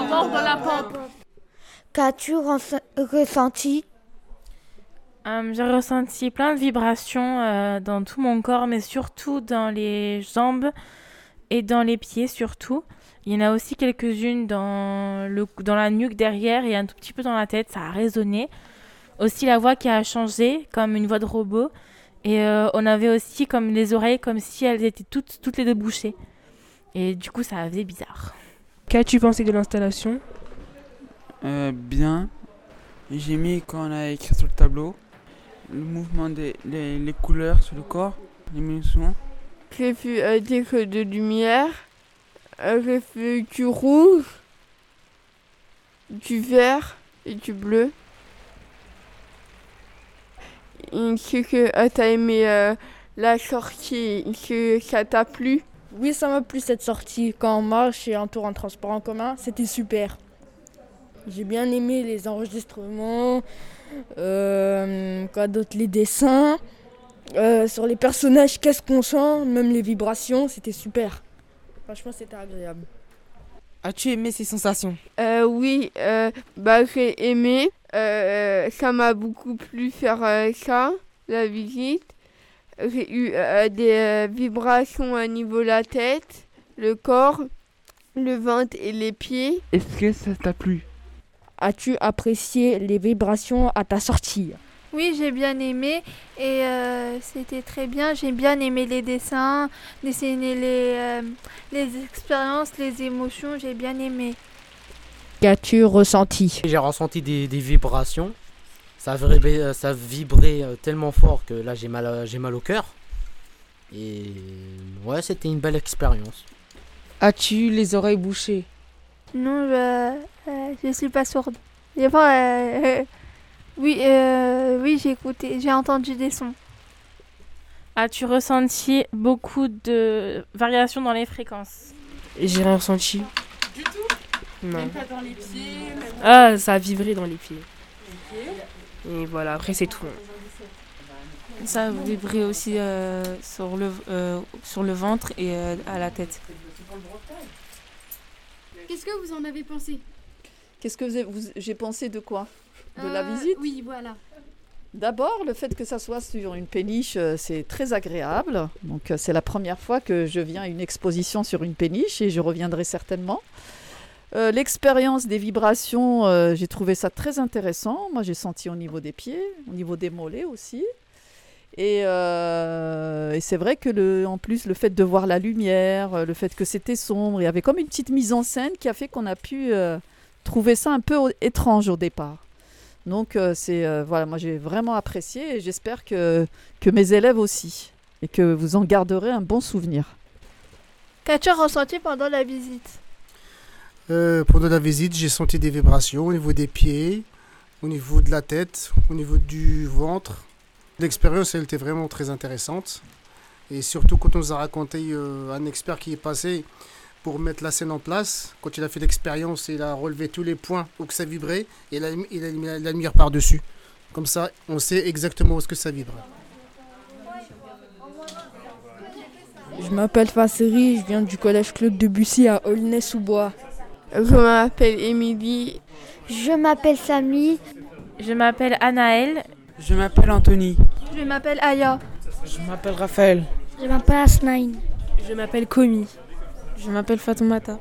sont morts dans la pompe. Qu'as-tu ressenti? J'ai ressenti plein de vibrations dans tout mon corps, mais surtout dans les jambes et dans les pieds surtout. Il y en a aussi quelques-unes dans la nuque derrière et un tout petit peu dans la tête, ça a résonné. Aussi la voix qui a changé, comme une voix de robot. Et on avait aussi comme les oreilles, comme si elles étaient toutes les deux bouchées. Et du coup, ça faisait bizarre. Qu'as-tu pensé de l'installation ? Bien. J'ai mis, quand on a écrit sur le tableau, le mouvement les couleurs sur le corps, les munitions. J'ai vu un disque de lumière, j'ai vu du rouge, du vert et du bleu. Je sais que t'as aimé la sortie, que ça t'a plu. Oui, ça m'a plu cette sortie. Quand on marche et on tourne en transport en commun, c'était super. J'ai bien aimé les enregistrements, quoi d'autre, les dessins. Sur les personnages, qu'est-ce qu'on sent, même les vibrations, c'était super. Franchement, c'était agréable. As-tu aimé ces sensations ? Oui, j'ai aimé. Ça m'a beaucoup plu faire la visite. J'ai eu des vibrations au niveau de la tête, le corps, le ventre et les pieds. Est-ce que ça t'a plu ? As-tu apprécié les vibrations à ta sortie ? Oui, j'ai bien aimé et c'était très bien. J'ai bien aimé les dessins, dessiner les expériences, les émotions, j'ai bien aimé. Qu'as-tu ressenti ? J'ai ressenti des vibrations. Ça vibrait tellement fort que là j'ai mal au cœur. Et ouais, c'était une belle expérience. As-tu les oreilles bouchées ? Non, je suis pas sourde. Oui, j'ai écouté, j'ai entendu des sons. As-tu ressenti beaucoup de variations dans les fréquences ? J'ai rien ressenti. Du tout ? Non. Même pas dans les pieds ? Ah, ça a vibré dans les pieds. Et voilà, après c'est tout. Ça a vibré aussi sur le ventre et à la tête. Qu'est-ce que vous en avez pensé ? Qu'est-ce que j'ai pensé de quoi ? De la visite ? Oui, voilà. D'abord, le fait que ça soit sur une péniche, c'est très agréable. Donc, c'est la première fois que je viens à une exposition sur une péniche et je reviendrai certainement. L'expérience des vibrations, j'ai trouvé ça très intéressant. Moi, j'ai senti au niveau des pieds, au niveau des mollets aussi. Et c'est vrai que en plus, le fait de voir la lumière, le fait que c'était sombre, il y avait comme une petite mise en scène qui a fait qu'on a pu trouver ça un peu étrange au départ. Donc, voilà, moi j'ai vraiment apprécié et j'espère que mes élèves aussi et que vous en garderez un bon souvenir. Qu'as-tu ressenti pendant la visite ? Pendant la visite, j'ai senti des vibrations au niveau des pieds, au niveau de la tête, au niveau du ventre. L'expérience, elle était vraiment très intéressante. Et surtout quand on nous a raconté un expert qui est passé pour mettre la scène en place. Quand il a fait l'expérience, il a relevé tous les points où que ça vibrait et il a mis la lumière par-dessus. Comme ça, on sait exactement où est-ce que ça vibre. Je m'appelle Fasserie, je viens du collège Claude de Bussy à Aulnay-sous-Bois. Je m'appelle Émilie. Je m'appelle Samy. Je m'appelle Anaëlle. Je m'appelle Anthony. Je m'appelle Aya. Je m'appelle Raphaël. Je m'appelle Asnaïne. Je m'appelle Komi. Je m'appelle Fatoumata.